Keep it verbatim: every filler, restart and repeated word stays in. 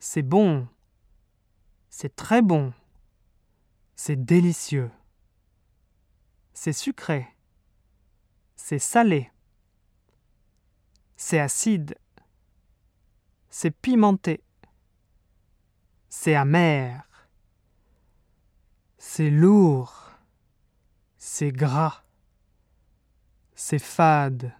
C'est bon. C'est très bon. C'est délicieux. C'est sucré. C'est salé. C'est acide. C'est pimenté. C'est amer. C'est lourd. C'est gras. C'est fade.